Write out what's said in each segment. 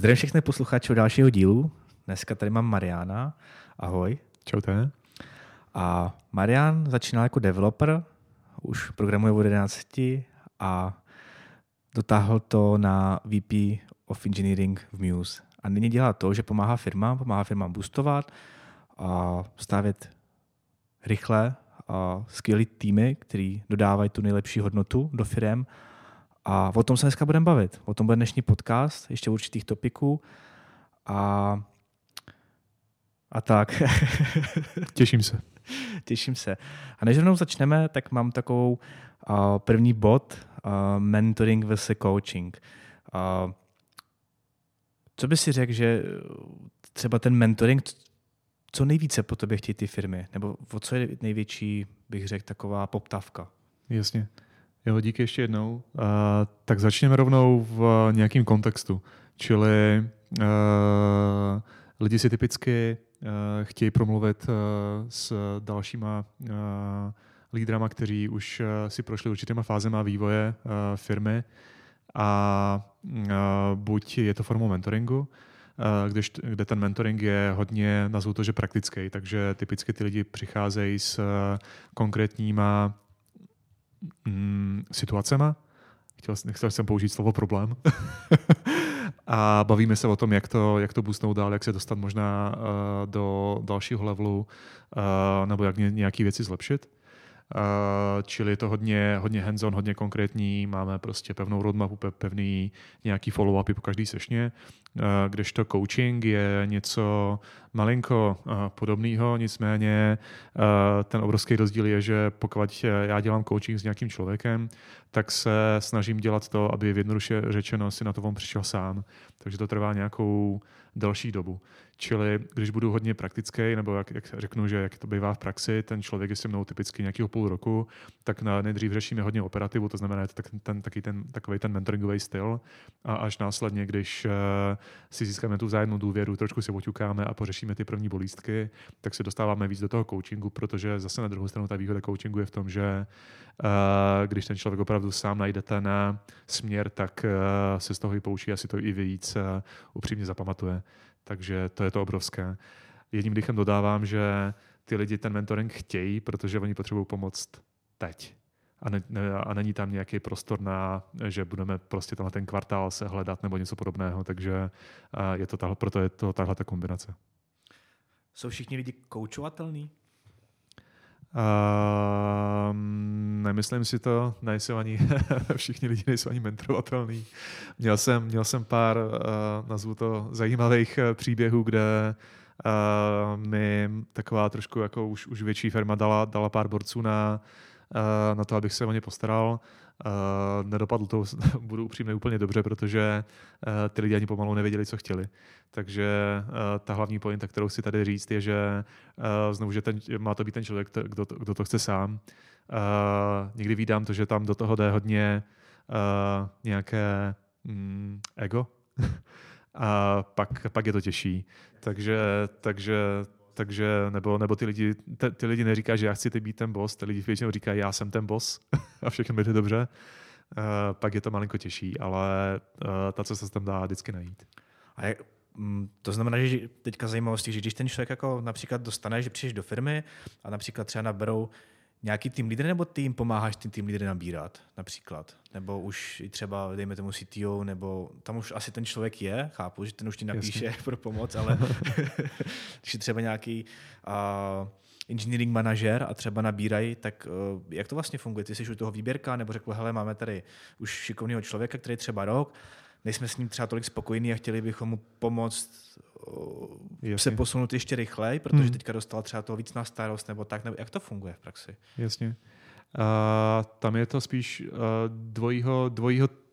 Zdravím všechny posluchače dalšího dílu. Dneska tady mám Mariana. Ahoj. Čau ten. A Marian začínal jako developer, už programuje od 11 a dotáhl to na VP of Engineering v Muse. A nyní dělá to, že pomáhá firmám boostovat a stavět rychle a skvělý týmy, který dodávají tu nejlepší hodnotu do firem. A o tom se dneska budeme bavit. O tom bude dnešní podcast, ještě určitých topiků. A tak. Těším se. A než rovnou začneme, tak mám takovou první bod, mentoring versus coaching. Co by si řekl, že třeba ten mentoring, co nejvíce po tobě chtějí ty firmy? Nebo o co je největší, bych řekl, taková poptávka? Jasně. Jo, díky ještě jednou. Tak začněme rovnou v nějakém kontextu. Čili lidi si typicky chtějí promluvit s dalšíma lídrama, kteří už si prošli určitýma fázema vývoje firmy a buď je to formou mentoringu, kde ten mentoring je hodně, nazvu to, že praktický, takže typicky ty lidi přicházejí s konkrétníma situacema. Nechtěl jsem použít slovo problém. A bavíme se o tom, jak to boostnout dál, jak se dostat možná do dalšího levelu, nebo jak nějaké věci zlepšit. Čili je to hodně hands-on, hodně konkrétní, máme prostě pevnou roadmapu, pevný nějaký follow-upy po každý sešně, kdežto coaching je něco malinko podobného, nicméně ten obrovský rozdíl je, že pokud já dělám coaching s nějakým člověkem, tak se snažím dělat to, aby jednoduše řečeno si na to on přišel sám, takže to trvá nějakou další dobu. Čili když budu hodně praktický, nebo jak řeknu, že jak to bývá v praxi, ten člověk je se mnou typicky nějakého půl roku, tak nejdřív řešíme hodně operativu, to znamená takový ten mentoringový styl a až následně, když si získáme tu vzájemnou důvěru, trošku se oťukáme a pořešíme ty první bolístky, tak se dostáváme víc do toho coachingu, protože zase na druhou stranu ta výhoda coachingu je v tom, že když ten člověk opravdu sám najde ten směr, tak se z toho i poučí, asi to i víc upřímně zapamatuje. Takže to je to obrovské. Jedním dechem dodávám, že ty lidi ten mentoring chtějí, protože oni potřebují pomoc teď. A není tam nějaký prostor na, že budeme prostě tenhle ten kvartál se hledat nebo něco podobného, takže je to proto je to tahle ta kombinace. Jsou všichni lidi koučovatelní? Nemyslím si to, nejsou ani všichni lidi nejsou ani mentorovatelní. Měl jsem pár, nazvu to, zajímavých příběhů, kde mi taková trošku jako už větší firma dala pár borců na to, abych se o ně postaral. Nedopadlo to, budu upřímný, úplně dobře, protože ty lidi ani pomalu nevěděli, co chtěli. Takže ta hlavní pointa, kterou si tady říct, je, že znovu, že má to být ten člověk, kdo to chce sám. Někdy vídám to, že tam do toho jde hodně nějaké ego a pak je to těžší. Takže nebo ty lidi neříkají, že já chci být ten boss, ty lidi většinou říkají, já jsem ten boss a všechno bude dobře. Pak je to malinko těžší, ale ta cesta se tam dá vždycky najít. A to znamená, že teďka zajímavosti, že když ten člověk jako například dostane, že přijdeš do firmy a například třeba naberou nějaký tým lídr, nebo ty jim pomáháš ty tým lídry nabírat například? Nebo už i třeba, dejme tomu CTO, nebo tam už asi ten člověk je, chápu, že ten už ti napíše Jasně. pro pomoc, ale když je třeba nějaký engineering manažer a třeba nabírají, tak jak to vlastně funguje? Ty jsi u toho výběrka, nebo řekl, hele, máme tady už šikovného člověka, který třeba rok, nejsme s ním třeba tolik spokojení a chtěli bychom mu pomoct se posunout ještě rychleji, protože teďka dostal třeba toho víc na starost nebo tak, nebo jak to funguje v praxi? Jasně. Tam je to spíš dvojího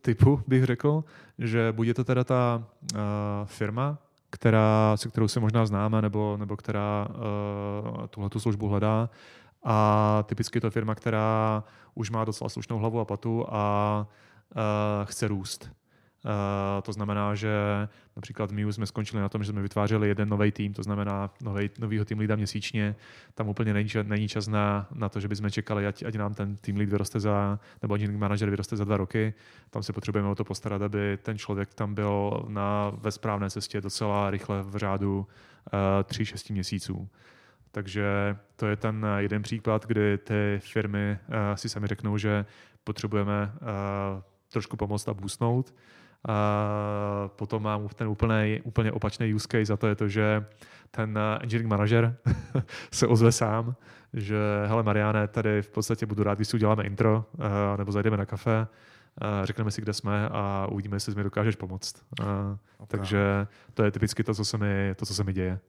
typu, bych řekl, že bude to teda ta firma, se kterou se možná známe, nebo která tuhletu službu hledá, a typicky je to firma, která už má docela slušnou hlavu a patu a chce růst. To znamená, že například Muse jsme skončili na tom, že jsme vytvářeli jeden nový tým, to znamená novýho tým lída měsíčně. Tam úplně není čas na to, že bychom čekali, ať nám ten tým líd vyroste nebo engineering manager vyroste za 2 roky. Tam se potřebujeme o to postarat, aby ten člověk tam byl ve správné cestě docela rychle v řádu 3-6 měsíců. Takže to je ten jeden příklad, kdy ty firmy si sami řeknou, že potřebujeme trošku pomoct a boostnout. Potom mám ten úplně opačný use case a to je to, že ten engineering manager se ozve sám, že hele Mariane, tady v podstatě budu rád, když si uděláme intro nebo zajdeme na kafe, řekneme si, kde jsme a uvidíme, jestli mi dokážeš pomoct. Okay. Takže to je typicky to, co se mi děje.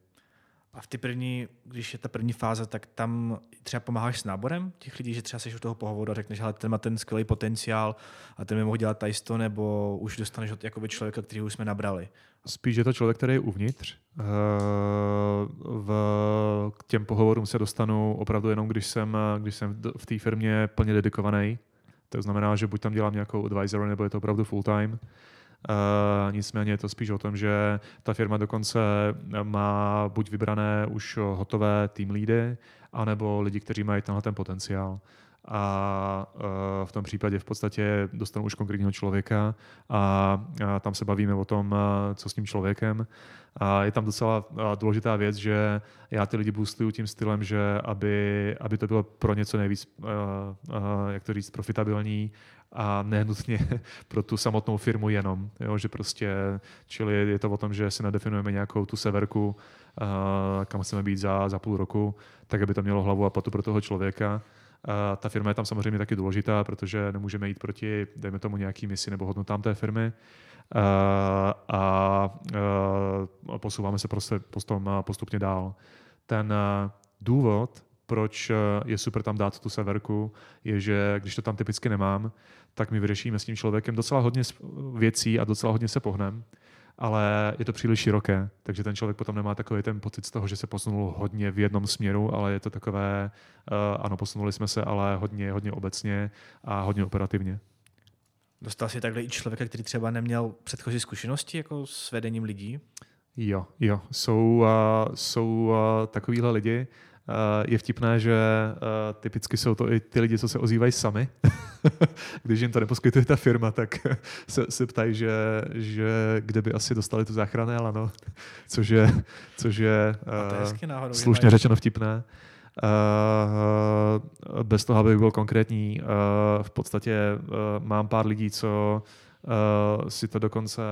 A v ty první, když je ta první fáze, tak tam třeba pomáháš s náborem těch lidí, že třeba seš u toho pohovoru a řekneš, hele, ten má ten skvělý potenciál a ten mi mohl dělat tajisto, nebo už dostaneš od jakoby člověka, kterého už jsme nabrali? Spíš je to člověk, který je uvnitř. K těm pohovorům se dostanu opravdu jenom, když jsem v té firmě plně dedikovaný. To znamená, že buď tam dělám nějakou advisor, nebo je to opravdu full time. Nicméně je to spíš o tom, že ta firma dokonce má buď vybrané už hotové team leady, anebo lidi, kteří mají tenhle ten potenciál. A v tom případě v podstatě dostanu už konkrétního člověka a tam se bavíme o tom, co s tím člověkem. A je tam docela důležitá věc, že já ty lidi boostuju tím stylem, že aby to bylo pro něco nejvíc, jak to říct, profitabilní a nenutně pro tu samotnou firmu jenom. Jo? Že prostě, čili je to o tom, že si nadefinujeme nějakou tu severku, kam chceme být za půl roku, tak aby to mělo hlavu a patu pro toho člověka. Ta firma je tam samozřejmě taky důležitá, protože nemůžeme jít proti, dejme tomu, nějaký misi nebo hodnotám té firmy a posouváme se prostě postupně dál. Ten důvod, proč je super tam dát tu severku, je, že když to tam typicky nemám, tak my vyřešíme s tím člověkem docela hodně věcí a docela hodně se pohneme, ale je to příliš široké, takže ten člověk potom nemá takový ten pocit z toho, že se posunul hodně v jednom směru, ale je to takové, ano, posunuli jsme se, ale hodně obecně a hodně operativně. Dostal jsi takhle i člověka, který třeba neměl předchozí zkušenosti jako s vedením lidí? Jo, jsou takovýhle lidi. Je vtipné, že typicky jsou to i ty lidi, co se ozývají sami. Když jim to neposkytuje ta firma, tak se ptají, že kde by asi dostali tu záchranné lano, což je slušně řečeno vtipné. Bez toho, abych byl konkrétní, v podstatě mám pár lidí, co si to dokonce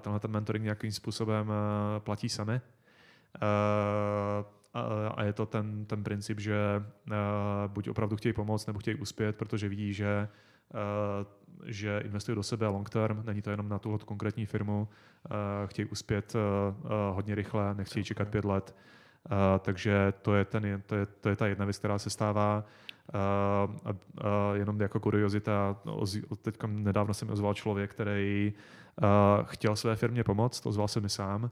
tenhle ten mentoring nějakým způsobem platí sami. A je to ten princip, že buď opravdu chtějí pomoct, nebo chtějí uspět, protože vidí, že investují do sebe long term, není to jenom na tuhle konkrétní firmu, chtějí uspět hodně rychle, nechtějí čekat 5 let. Takže to je ta jedna věc, která se stává. Jenom jako kuriozita, teď nedávno se mi ozval člověk, který chtěl své firmě pomoct, ozval se mi sám.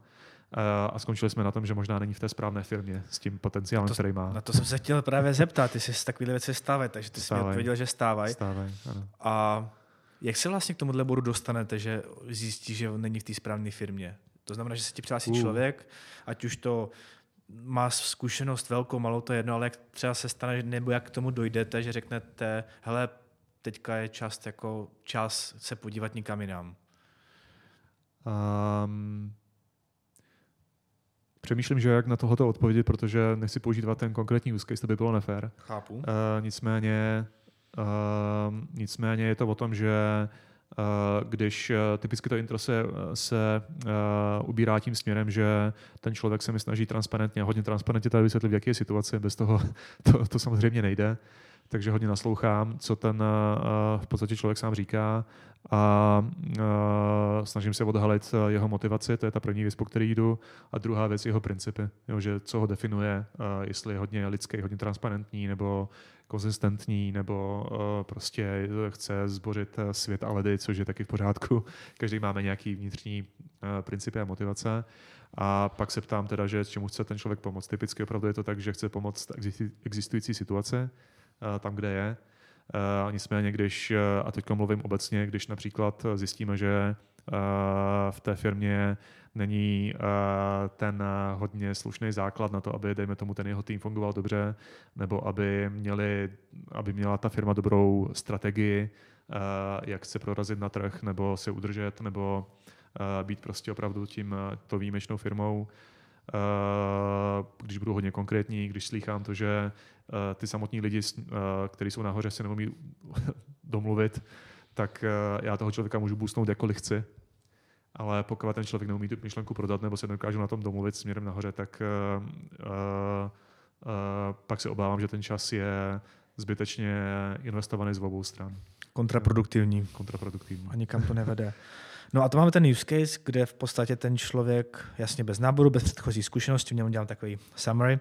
A skončili jsme na tom, že možná není v té správné firmě s tím potenciálem, který má. Na to jsem se chtěl právě zeptat, ty se takovýhle věci stávají, takže ty jsi mi odpověděl, že stávají. A jak se vlastně k tomuhle bodu dostanete, že zjistíš, že není v té správné firmě? To znamená, že se ti přihlásí člověk, ať už to má zkušenost velkou, malou, to jedno, ale jak třeba se stane, nebo jak k tomu dojdete, že řeknete, hele, teďka je čas se podívat nikam jinam. Přemýšlím, že jak na tohoto odpovědět, protože nechci používat ten konkrétní use case, to by bylo nefér. Chápu. Nicméně je to o tom, že když typicky to intro se ubírá tím směrem, že ten člověk se mi snaží hodně transparentně tady vysvětlit, v jaké je situace, bez toho to samozřejmě nejde. Takže hodně naslouchám, co ten v podstatě člověk sám říká a snažím se odhalit jeho motivaci, to je ta první věc, po který jdu, a druhá věc jeho principy, jo, že co ho definuje, jestli je hodně lidský, hodně transparentní nebo konzistentní nebo prostě chce zbořit svět a ledy, což je taky v pořádku. Každý máme nějaký vnitřní principy a motivace. A pak se ptám teda, že čemu chce ten člověk pomoct. Typicky opravdu je to tak, že chce pomoct existující situace, tam, kde je. Nicméně, když, a teď mluvím obecně, když například zjistíme, že v té firmě není ten hodně slušný základ na to, aby, dejme tomu, ten jeho tým fungoval dobře, nebo aby měla ta firma dobrou strategii, jak se prorazit na trh, nebo se udržet, nebo být prostě opravdu tím to výjimečnou firmou. Když budu hodně konkrétní, když slýchám to, že ty samotní lidi, kteří jsou nahoře, si neumí domluvit, tak já toho člověka můžu boostnout, jakkoliv chci, ale pokud ten člověk neumí tu myšlenku prodat nebo se nedokážu na tom domluvit směrem nahoře, tak pak se obávám, že ten čas je zbytečně investovaný z obou stran. Kontraproduktivní. Kontraproduktivní. A nikam to nevede. No a to máme ten use case, kde v podstatě ten člověk, jasně bez náboru, bez předchozí zkušenosti, měl dělám takový summary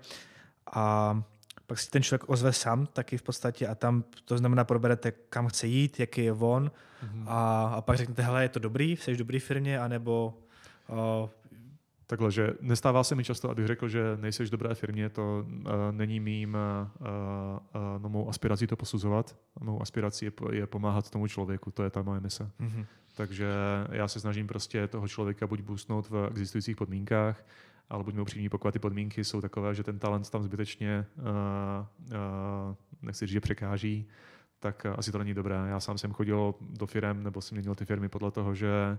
a pak si ten člověk ozve sám taky v podstatě a tam to znamená proberete, kam chce jít, jaký je on a pak řeknete, hele, je to dobrý, jsi v dobrý firmě, anebo... Takhle, že nestává se mi často, abych řekl, že nejseš v dobré firmě, to není mým mou aspirací to posuzovat. Mou aspirací je pomáhat tomu člověku, to je ta moje mise. Mm-hmm. Takže já se snažím prostě toho člověka buď boostnout v existujících podmínkách, ale buďme upřímní, pokud ty podmínky jsou takové, že ten talent tam zbytečně, nechci říct, že překáží, tak asi to není dobré. Já sám jsem chodil do firem, nebo jsem měnil ty firmy podle toho, že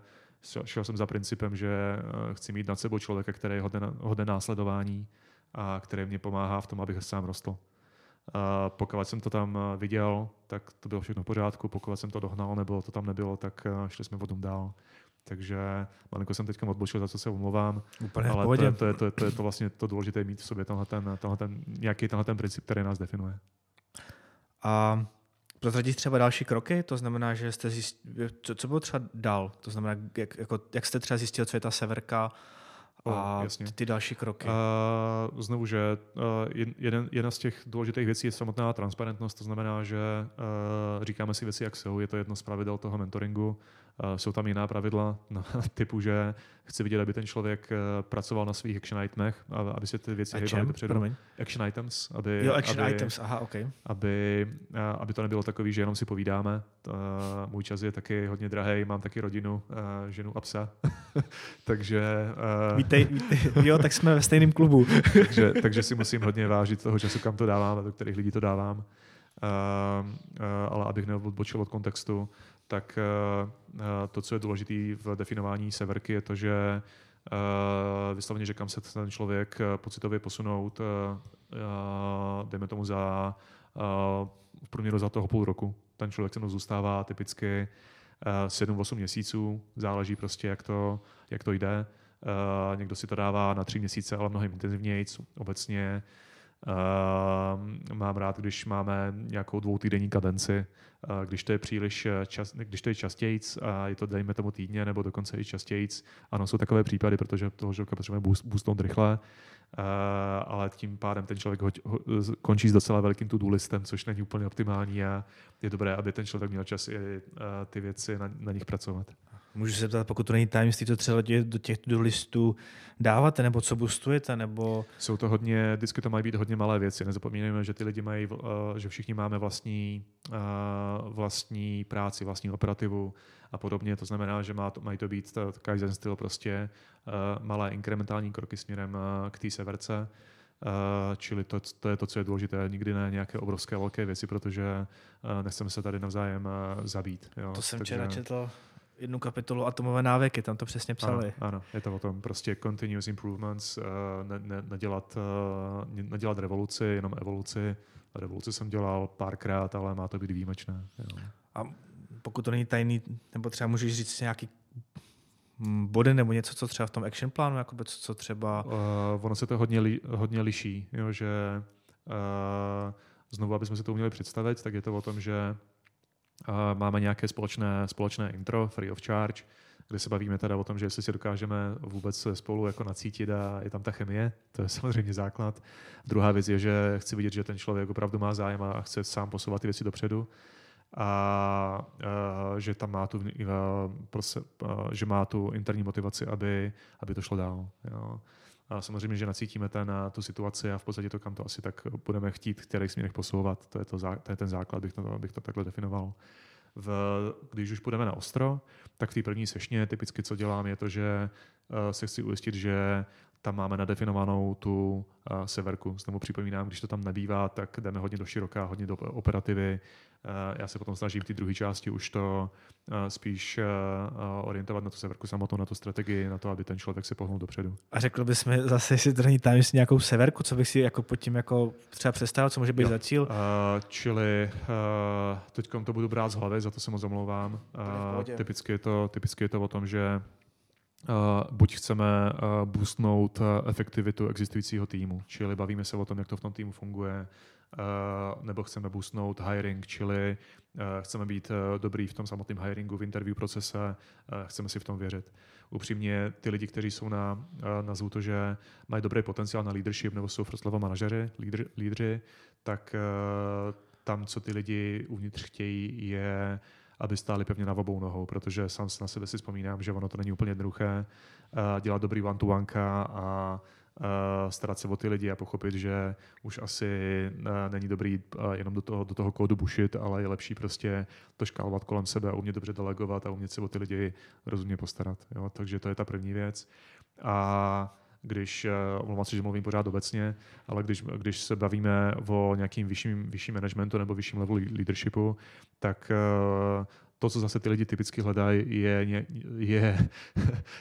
šel jsem za principem, že chci mít nad sebou člověka, který je hodně následování a který mě pomáhá v tom, abych sám rostl. Pokud jsem to tam viděl, tak to bylo všechno v pořádku, pokud jsem to dohnal, nebo to tam nebylo, tak šli jsme potom dál. Takže malinko jsem teďka odbočil, za co se omlouvám. Úplně ale to je vlastně to důležité mít v sobě tenhle ten princip, který nás definuje. A prozradíš třeba další kroky? To znamená, že jste zjistil, co bylo třeba dál? To znamená, jak jste třeba zjistil, co je ta severka a ty další kroky? Znovu, že jedna z těch důležitých věcí je samotná transparentnost. To znamená, že říkáme si věci, jak jsou. Je to jedno z pravidel toho mentoringu. Jsou tam jiná pravidla typu, že chci vidět, aby ten člověk pracoval na svých action itemech, aby se ty věci hýbaly dopředu. Action items. Aby to nebylo takový, že jenom si povídáme. Můj čas je taky hodně drahej, mám taky rodinu, ženu a psa. Takže... Vítej, jo, tak jsme ve stejném klubu. takže si musím hodně vážit toho času, kam to dávám a do kterých lidí to dávám. Ale abych neodbočil od kontextu, tak to, co je důležité v definování severky, je to, že vysloveně, že kam se ten člověk pocitově posunout, dejme tomu v průměru za toho půl roku. Ten člověk se mnou zůstává typicky 7-8 měsíců, záleží prostě, jak to jde. Někdo si to dává na 3 měsíce, ale mnohem intenzivněji. Obecně mám rád, když máme nějakou 2týdenní kadenci. Když to je příliš častějíc, a je to dejme tomu týdně nebo dokonce i častějíc. Ano, jsou takové případy, protože toho člověka potřebujeme boostnout rychle, ale tím pádem ten člověk končí s docela velkým to-do listem, což není úplně optimální a je dobré, aby ten člověk měl čas i ty věci na nich pracovat. Můžu se ptát, pokud to není tajemství, to třeba do těch to-do listů dáváte, nebo co boostujete, nebo... Jsou to hodně, vždycky to mají být hodně malé věci. Nezapomínejme, že ty lidi mají, že všichni máme vlastní práci, vlastní operativu a podobně. To znamená, že mají to být každý styl prostě malé inkrementální kroky směrem k té severce. Čili to je to, co je důležité. Nikdy ne nějaké obrovské velké věci, protože nechceme se tady navzájem zabít. Jo? To jsem včera četl jednu kapitolu Atomové návyky, tam to přesně psali. Ano, je to o tom. Prostě continuous improvements, nedělat revoluci, jenom evoluci. Revoluci jsem dělal párkrát, ale má to být výjimečné. Jo. A pokud to není tajný, nebo třeba můžeš říct nějaký body nebo něco, co třeba v tom action plánu, jako co třeba... Ono se to hodně liší, jo, že znovu, abychom si to uměli představit, tak je to o tom, že máme nějaké společné intro, free of charge, kde se bavíme teda o tom, že jestli si dokážeme vůbec spolu jako nacítit a je tam ta chemie, to je samozřejmě základ. Druhá věc je, že chci vidět, že ten člověk opravdu má zájem a chce sám posouvat ty věci dopředu a že tam má že má tu interní motivaci, aby to šlo dál. Jo. A samozřejmě, že nacítíme na tu situaci a v podstatě to, kam to asi tak budeme chtít, který směrech posouvat. To je ten základ, bych to takhle definoval. když už půjdeme na ostro, tak v té první sešně typicky co dělám je to, že se chci ujistit, že tam máme nadefinovanou tu severku. Znovu připomínám, když to tam nebývá, tak jdeme hodně do široká, hodně do operativy. Já se potom snažím v té druhé části už to spíš orientovat na tu severku samotnou, na tu strategii, na to, aby ten člověk se pohnul dopředu. A řekl bys mi zase, jestli to není tam, jestli nějakou severku, co bych si jako pod tím jako třeba představil, co může být za cíl? Čili teď to budu brát z hlavy, za to se moc omlouvám. Typicky je to o tom, že buď chceme boostnout efektivitu existujícího týmu, čili bavíme se o tom, jak to v tom týmu funguje, nebo chceme boostnout hiring, čili chceme být dobrý v tom samotném hiringu, v interview procese, chceme si v tom věřit. Upřímně ty lidi, kteří jsou nazvu to, že mají dobrý potenciál na leadership, nebo jsou slovo manažeři, lídři, tak tam, co ty lidi uvnitř chtějí, je aby stáli pevně na obou nohou, protože sám na sebe si vzpomínám, že ono to není úplně jednoduché dělat dobrý one-to-one-ka a starat se o ty lidi a pochopit, že už asi není dobrý jenom do toho kódu bušit, ale je lepší prostě to škálovat kolem sebe a umět dobře delegovat a umět se o ty lidi rozumně postarat. Jo? Takže to je ta první věc. A když, omlouvám se, že mluvím pořád obecně, ale když se bavíme o nějakým vyšším managementu nebo vyšším levelu leadershipu, tak to, co zase ty lidi typicky hledají, je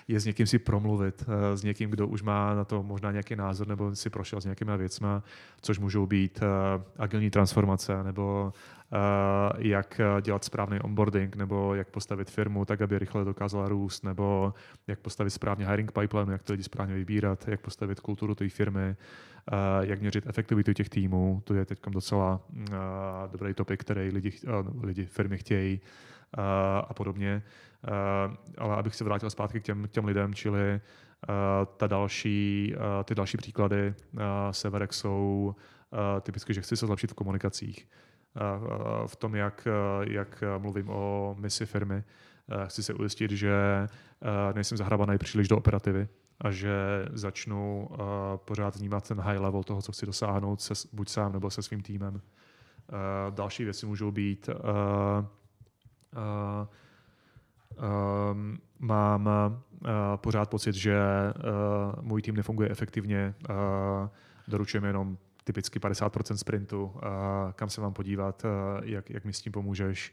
s někým si promluvit, s někým, kdo už má na to možná nějaký názor nebo si prošel s nějakýma věcma, což můžou být agilní transformace nebo jak dělat správný onboarding nebo jak postavit firmu tak, aby rychle dokázala růst nebo jak postavit správně hiring pipeline, jak ty lidi správně vybírat, jak postavit kulturu té firmy, jak měřit efektivitu těch týmů. To je teď docela dobrý topik, který lidi firmy chtějí a podobně. Ale abych se vrátil zpátky k těm lidem, čili ty další příklady severek jsou typicky, že chci se zlepšit v komunikacích. V tom, jak mluvím o misi firmy. Chci se ujistit, že nejsem zahrabaný příliš do operativy a že začnu pořád vnímat ten high level toho, co chci dosáhnout, buď sám nebo se svým týmem. Další věci můžou být mám pořád pocit, že můj tým nefunguje efektivně, doručujeme jenom typicky 50% sprintu, kam se mám podívat, jak mi s tím pomůžeš.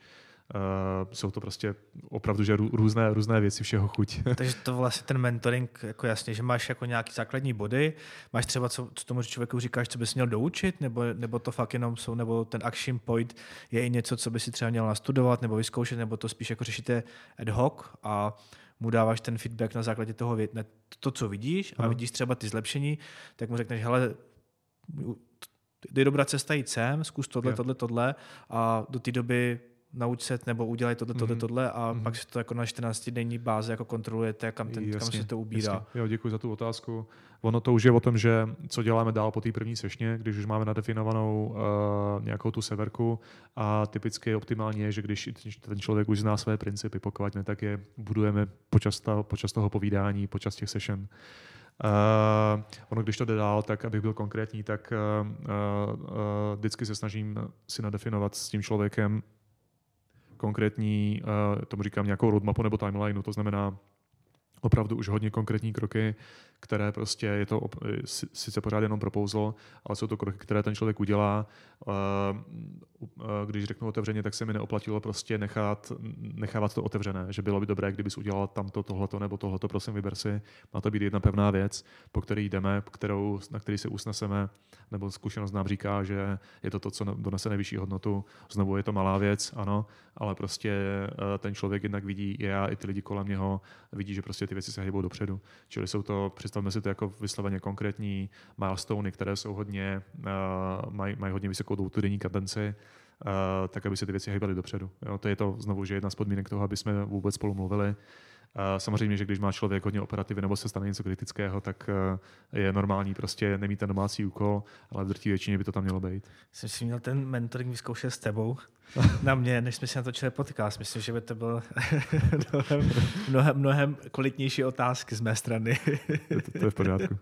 Jsou to prostě opravdu že různé věci, všeho chuť. Takže to vlastně ten mentoring, jako jasně, že máš jako nějaký základní body, máš třeba, co tomu člověku říkáš, co bys měl doučit, nebo to fakt jenom jsou, nebo ten action point je i něco, co by si třeba měl nastudovat nebo vyzkoušet, nebo to spíš jako řešíte ad hoc a mu dáváš ten feedback na základě toho, to, co vidíš a vidíš třeba ty zlepšení, tak mu řekneš, hele, je dobrá cesta jít sem, zkus tohle a do té doby nauč se nebo udělej tohle a pak si to jako na 14-denní bázi jako kontrolujete, kam se to ubírá. Jasně. Jo, děkuji za tu otázku. Ono to už je o tom, že co děláme dál po té první sešně, když už máme nadefinovanou nějakou tu severku a typicky optimální je, že když ten člověk už zná své principy, pokud ne, tak je budujeme počas toho povídání, počas těch session. Ono, když to jde dál, tak abych byl konkrétní, tak vždycky se snažím si nadefinovat s tím člověkem konkrétní, tomu říkám nějakou roadmapu nebo timeline, to znamená opravdu už hodně konkrétní kroky, které prostě je to sice pořád jenom propouzlo, ale jsou to kroky, které ten člověk udělá. Když řeknu otevřeně, tak se mi neoplatilo prostě nechávat to otevřené, že bylo by dobré, kdybys udělal tamto, tohleto nebo tohleto, prosím vyber si. Má to být jedna pevná věc, po které jdeme, na který se usneseme, nebo zkušenost nám říká, že je to, co donese nejvyšší hodnotu. Znovu je to malá věc, ano, ale prostě ten člověk jednak vidí, já i ty lidi kolem něho vidí, že prostě ty věci se hýbou dopředu. Čili jsou to, představme si to jako vysloveně konkrétní milestony, které jsou hodně, mají hodně vysokou dvoudenní kadenci, tak aby se ty věci hýbaly dopředu. Jo, to je to znovu, že jedna z podmínek toho, aby jsme vůbec spolu mluvili. Samozřejmě, že když má člověk hodně operativy nebo se stane něco kritického, tak je normální prostě nemít ten domácí úkol, ale v drtí většině by to tam mělo být. Jsem si měl ten mentoring vyzkoušet s tebou na mě, než jsme si natočili podcast. Myslím, že by to byl mnohem kvalitnější otázky z mé strany. To je v pořádku.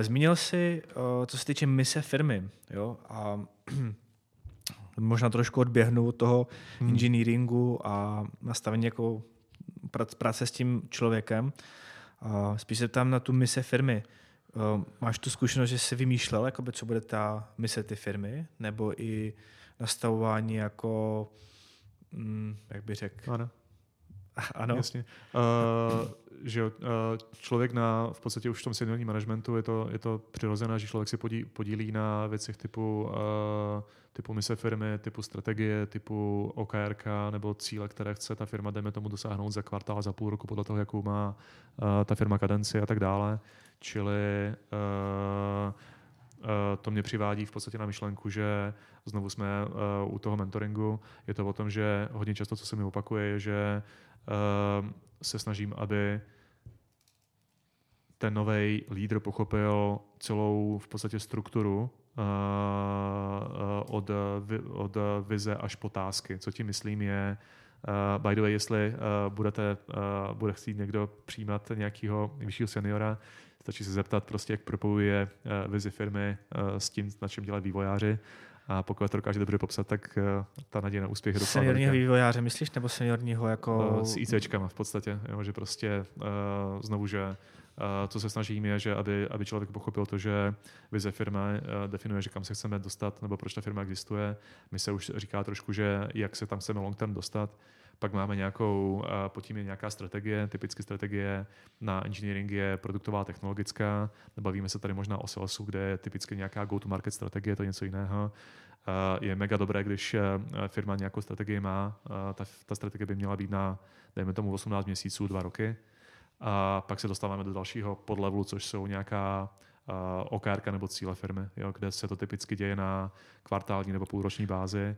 Zmínil jsi, co se týče mise firmy. Jo? A možná trošku odběhnu od toho engineeringu a nastavení jako práce s tím člověkem. Spíš se ptám na tu mise firmy. Máš tu zkušenost, že jsi vymýšlel, jakoby, co bude ta mise ty firmy, nebo i nastavování jako, jak bych řekl? Ano. Jasně. Že člověk v podstatě už v tom seniorním managementu je to přirozené, že člověk se podílí na věcech typu mise firmy, typu strategie, typu OKRK nebo cíle, které chce ta firma, dejme tomu, dosáhnout za kvartál, za půl roku, podle toho, jakou má ta firma kadenci a tak dále. Čili to mě přivádí v podstatě na myšlenku, že znovu jsme u toho mentoringu. Je to o tom, že hodně často, co se mi opakuje, je, že se snažím, aby ten novej lídr pochopil celou v podstatě strukturu od vize až po tásky. Co tím myslím je, by the way, jestli bude chtít někdo přijímat nějakého vyššího seniora, stačí se zeptat prostě, jak propojuje vizi firmy s tím, na čem dělají vývojáři. A pokud to dokáže dobře popsat, tak ta naděje na úspěch je dopadá. Seniorního vývojáře myslíš, nebo seniorního jako... S ICčkama v podstatě. Jo, že prostě znovu, že co se snažím je, že aby člověk pochopil to, že vize firma definuje, že kam se chceme dostat, nebo proč ta firma existuje. My se už říká trošku, že jak se tam chceme long term dostat. Pak máme pod tím je nějaká strategie, typicky strategie na engineering je produktová, technologická, nebavíme se tady možná o salesu, kde je typicky nějaká go-to-market strategie, to je něco jiného. Je mega dobré, když firma nějakou strategii má, ta strategie by měla být na, dejme tomu, 18 měsíců, 2 roky. A pak se dostáváme do dalšího podlevelu, což jsou nějaká OKRka nebo cíle firmy, jo, kde se to typicky děje na kvartální nebo půlroční bázi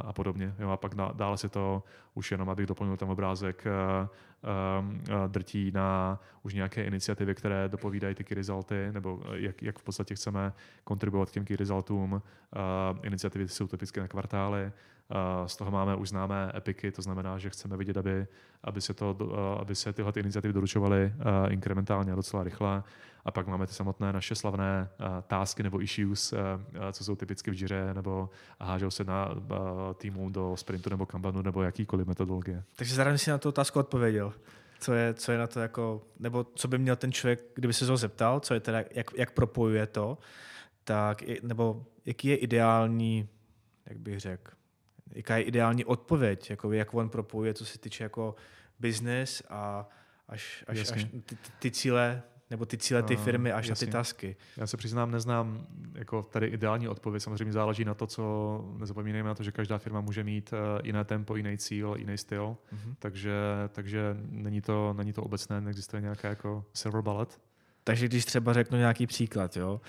a podobně. Jo, a pak dále se to už jenom, abych doplnil ten obrázek, drtí na už nějaké iniciativy, které dopovídají ty key resulty, nebo jak v podstatě chceme kontribuovat k těm key resultům. Iniciativy jsou typicky na kvartály. Z toho máme už známé epiky, to znamená, že chceme vidět, aby se tyhle iniciativy doručovaly inkrementálně a docela rychle. A pak máme ty samotné naše slavné tásky nebo issues, co jsou typicky v džiře, nebo hážou se na týmu do sprintu nebo kanbanu nebo jakýkoliv metodologie. Takže zároveň si na tu otázku odpověděl. Co je na to jako, nebo co by měl ten člověk, kdyby se ho zeptal, co je teda, jak propojuje to, tak, nebo jaký je ideální, jak bych řekl, jaká je ideální odpověď, jako jak on propojuje, co se týče jako business a až ty cíle, nebo ty cíle ty firmy až jasně. Na ty tasky. Já se přiznám, neznám jako tady ideální odpověď. Samozřejmě záleží na to, co nezapomínejme na to, že každá firma může mít jiné tempo, jiný cíl, jiný styl. Mm-hmm. Takže není to obecné, neexistuje nějaká jako silver bullet. Takže když třeba řeknu nějaký příklad, jo?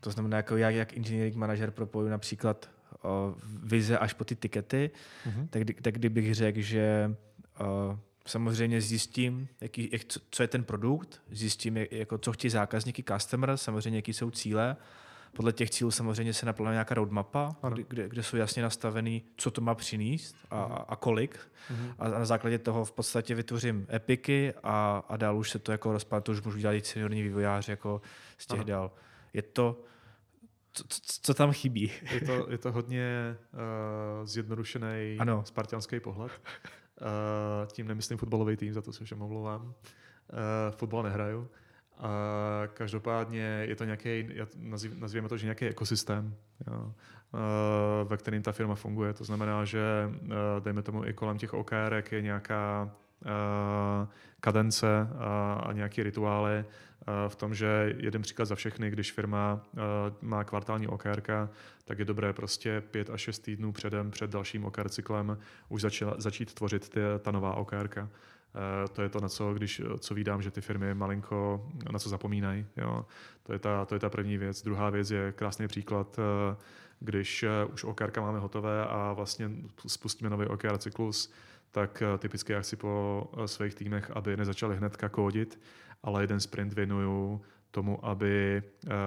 To znamená, jako jak engineering manažer propoju například vize až po ty tikety, mm-hmm. tak kdybych řekl, že... Samozřejmě zjistím, co je ten produkt, zjistím, co chtějí zákazníky, customer, samozřejmě, jaký jsou cíle. Podle těch cílů samozřejmě se naplňuje nějaká roadmapa, kde jsou jasně nastavený, co to má přinést a kolik. Mm-hmm. A na základě toho v podstatě vytvořím epiky a dál už se to jako rozpadá, to už můžu dělat i seniorní vývojáři jako z těch dál. Je to... Co tam chybí? Je to hodně zjednodušený spartianský pohled. Tím nemyslím futbalový tým, za to se všem omlouvám. Fotbal nehraju. Každopádně je to nějaký, nazvěme to, že nějaký ekosystém, jo, ve kterém ta firma funguje. To znamená, že dejme tomu i kolem těch OKRek je nějaká kadence a nějaké rituály v tom, že jeden příklad za všechny, když firma má kvartální OKRka, tak je dobré prostě 5 až 6 týdnů před dalším OKR cyklem už začít tvořit ta nová OKRka. To je to, co vídám, že ty firmy malinko na co zapomínají. Jo. To je ta první věc. Druhá věc je krásný příklad, když už OKRka máme hotové a vlastně spustíme nový OKR cyklus, tak typicky já chci po svých týmech, aby nezačali hnedka kódit, ale jeden sprint věnuju tomu, aby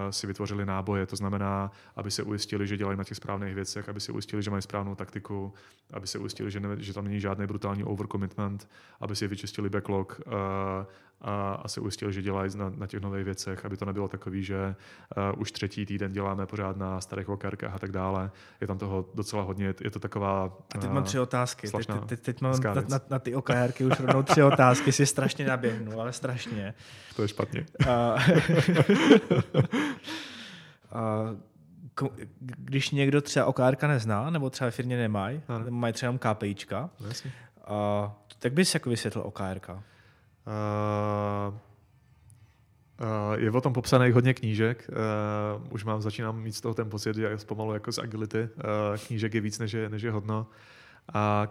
si vytvořili náboje. To znamená, aby se ujistili, že dělají na těch správných věcech, aby se ujistili, že mají správnou taktiku, aby se ujistili, že tam není žádný brutální overcommitment, aby si vyčistili backlog a se ujistil, že dělají na těch nových věcech, aby to nebylo takový, že už třetí týden děláme pořád na starých lokárkách a tak dále. Je tam toho docela hodně, je to taková... A teď mám tři otázky. Teď mám na ty OKRky už rovnou tři otázky, si strašně naběhnu, ale strašně. To je špatně. Když někdo třeba OKRka nezná, nebo třeba ve firmě nemají, nebo mají třeba KPIčka, tak bys jako vysvětlil OKRka? Je o tom popsaných hodně knížek. Už začínám mít z toho ten pocit, že pomalu jako z agility. Knížek je víc, než je hodno. A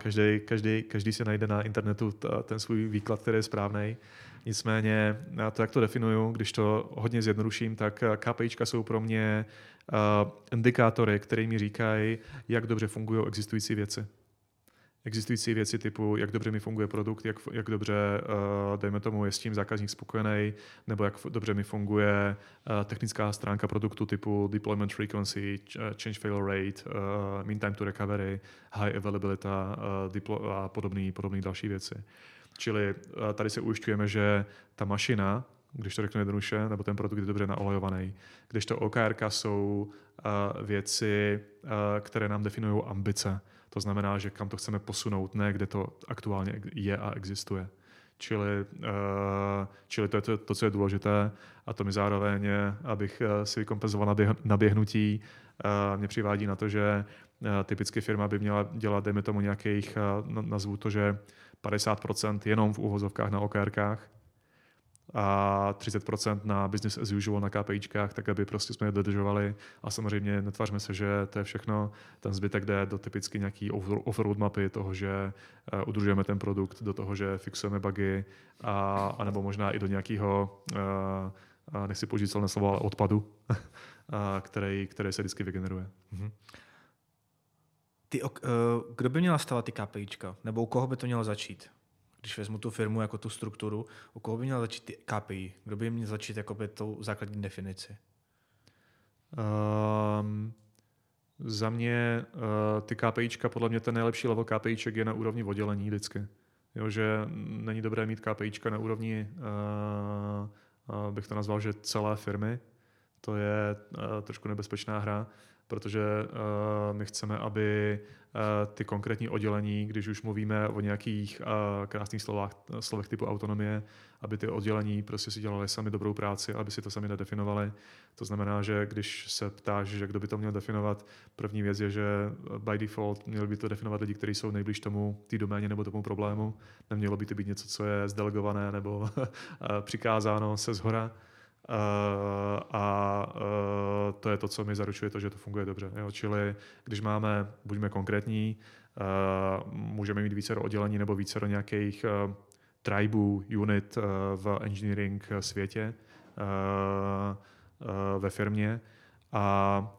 každý si najde na internetu ten svůj výklad, který je správnej. Nicméně to, jak to definuju, když to hodně zjednoduším, tak KPIčka jsou pro mě indikátory, které mi říkají, jak dobře fungují existující věci. Existující věci typu, jak dobře mi funguje produkt, jak dobře, dejme tomu, je s tím zákazník spokojený, nebo jak dobře mi funguje technická stránka produktu typu deployment frequency, change failure rate, mean time to recovery, high availability a podobné další věci. Čili tady se ujišťujeme, že ta mašina, když to řeknu jednoduše, nebo ten produkt je dobře naolejovaný, když to OKRka jsou věci, které nám definují ambice. To znamená, že kam to chceme posunout, ne kde to aktuálně je a existuje. Čili to je to, co je důležité, a to mi zároveň, abych si vykompenzoval naběhnutí, mě přivádí na to, že typicky firma by měla dělat, dejme tomu, nějakých, nazvu to, že 50% jenom v uvozovkách na OKRkách a 30% na business as usual, na KPIčkách, tak aby prostě jsme je dodržovali, a samozřejmě netvářme se, že to je všechno. Ten zbytek jde do typicky nějaký off-road mapy toho, že udržujeme ten produkt, do toho, že fixujeme bugy, a nebo možná i do nějakého, nechci použít celé slovo, ale odpadu, který se vždycky vygeneruje. Mhm. Kdo by měl nastavovat ty KPIčka? Nebo u koho by to mělo začít? Když vezmu tu firmu jako tu strukturu, u koho by měl začít ty KPI? Kdo by měl začít jakoby tou základní definici? Za mě ty KPIčka, podle mě ten nejlepší level KPIček je na úrovni oddělení vždycky. Jo, že není dobré mít KPIčka na úrovni, bych to nazval, že celé firmy. To je trošku nebezpečná hra, protože my chceme, aby ty konkrétní oddělení, když už mluvíme o nějakých krásných slovech typu autonomie, aby ty oddělení prostě si dělali sami dobrou práci, aby si to sami nedefinovali. To znamená, že když se ptáš, že kdo by to měl definovat, první věc je, že by default měli by to definovat lidi, kteří jsou nejblíž tomu, té doméně nebo tomu problému. Nemělo by to být něco, co je zdelegované nebo přikázáno se zhora. A to je to, co mi zaručuje to, že to funguje dobře. Jo? Čili když máme, buďme konkrétní, můžeme mít vícero oddělení nebo vícero nějakých tribů, unit v engineering světě ve firmě, a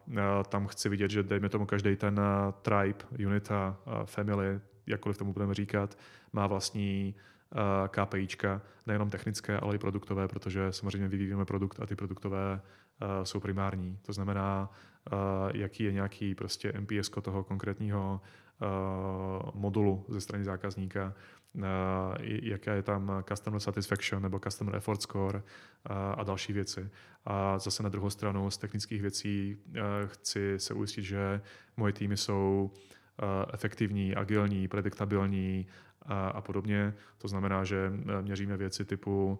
tam chci vidět, že dejme tomu každý ten tribe, unit a family, jakkoliv tomu budeme říkat, má vlastní KPIčka, nejenom technické, ale i produktové, protože samozřejmě vyvíjíme produkt a ty produktové jsou primární. To znamená, jaký je nějaký prostě MPS toho konkrétního modulu ze strany zákazníka, jaká je tam customer satisfaction nebo customer effort score a další věci. A zase na druhou stranu z technických věcí chci se ujistit, že moje týmy jsou efektivní, agilní, prediktabilní a podobně. To znamená, že měříme věci typu,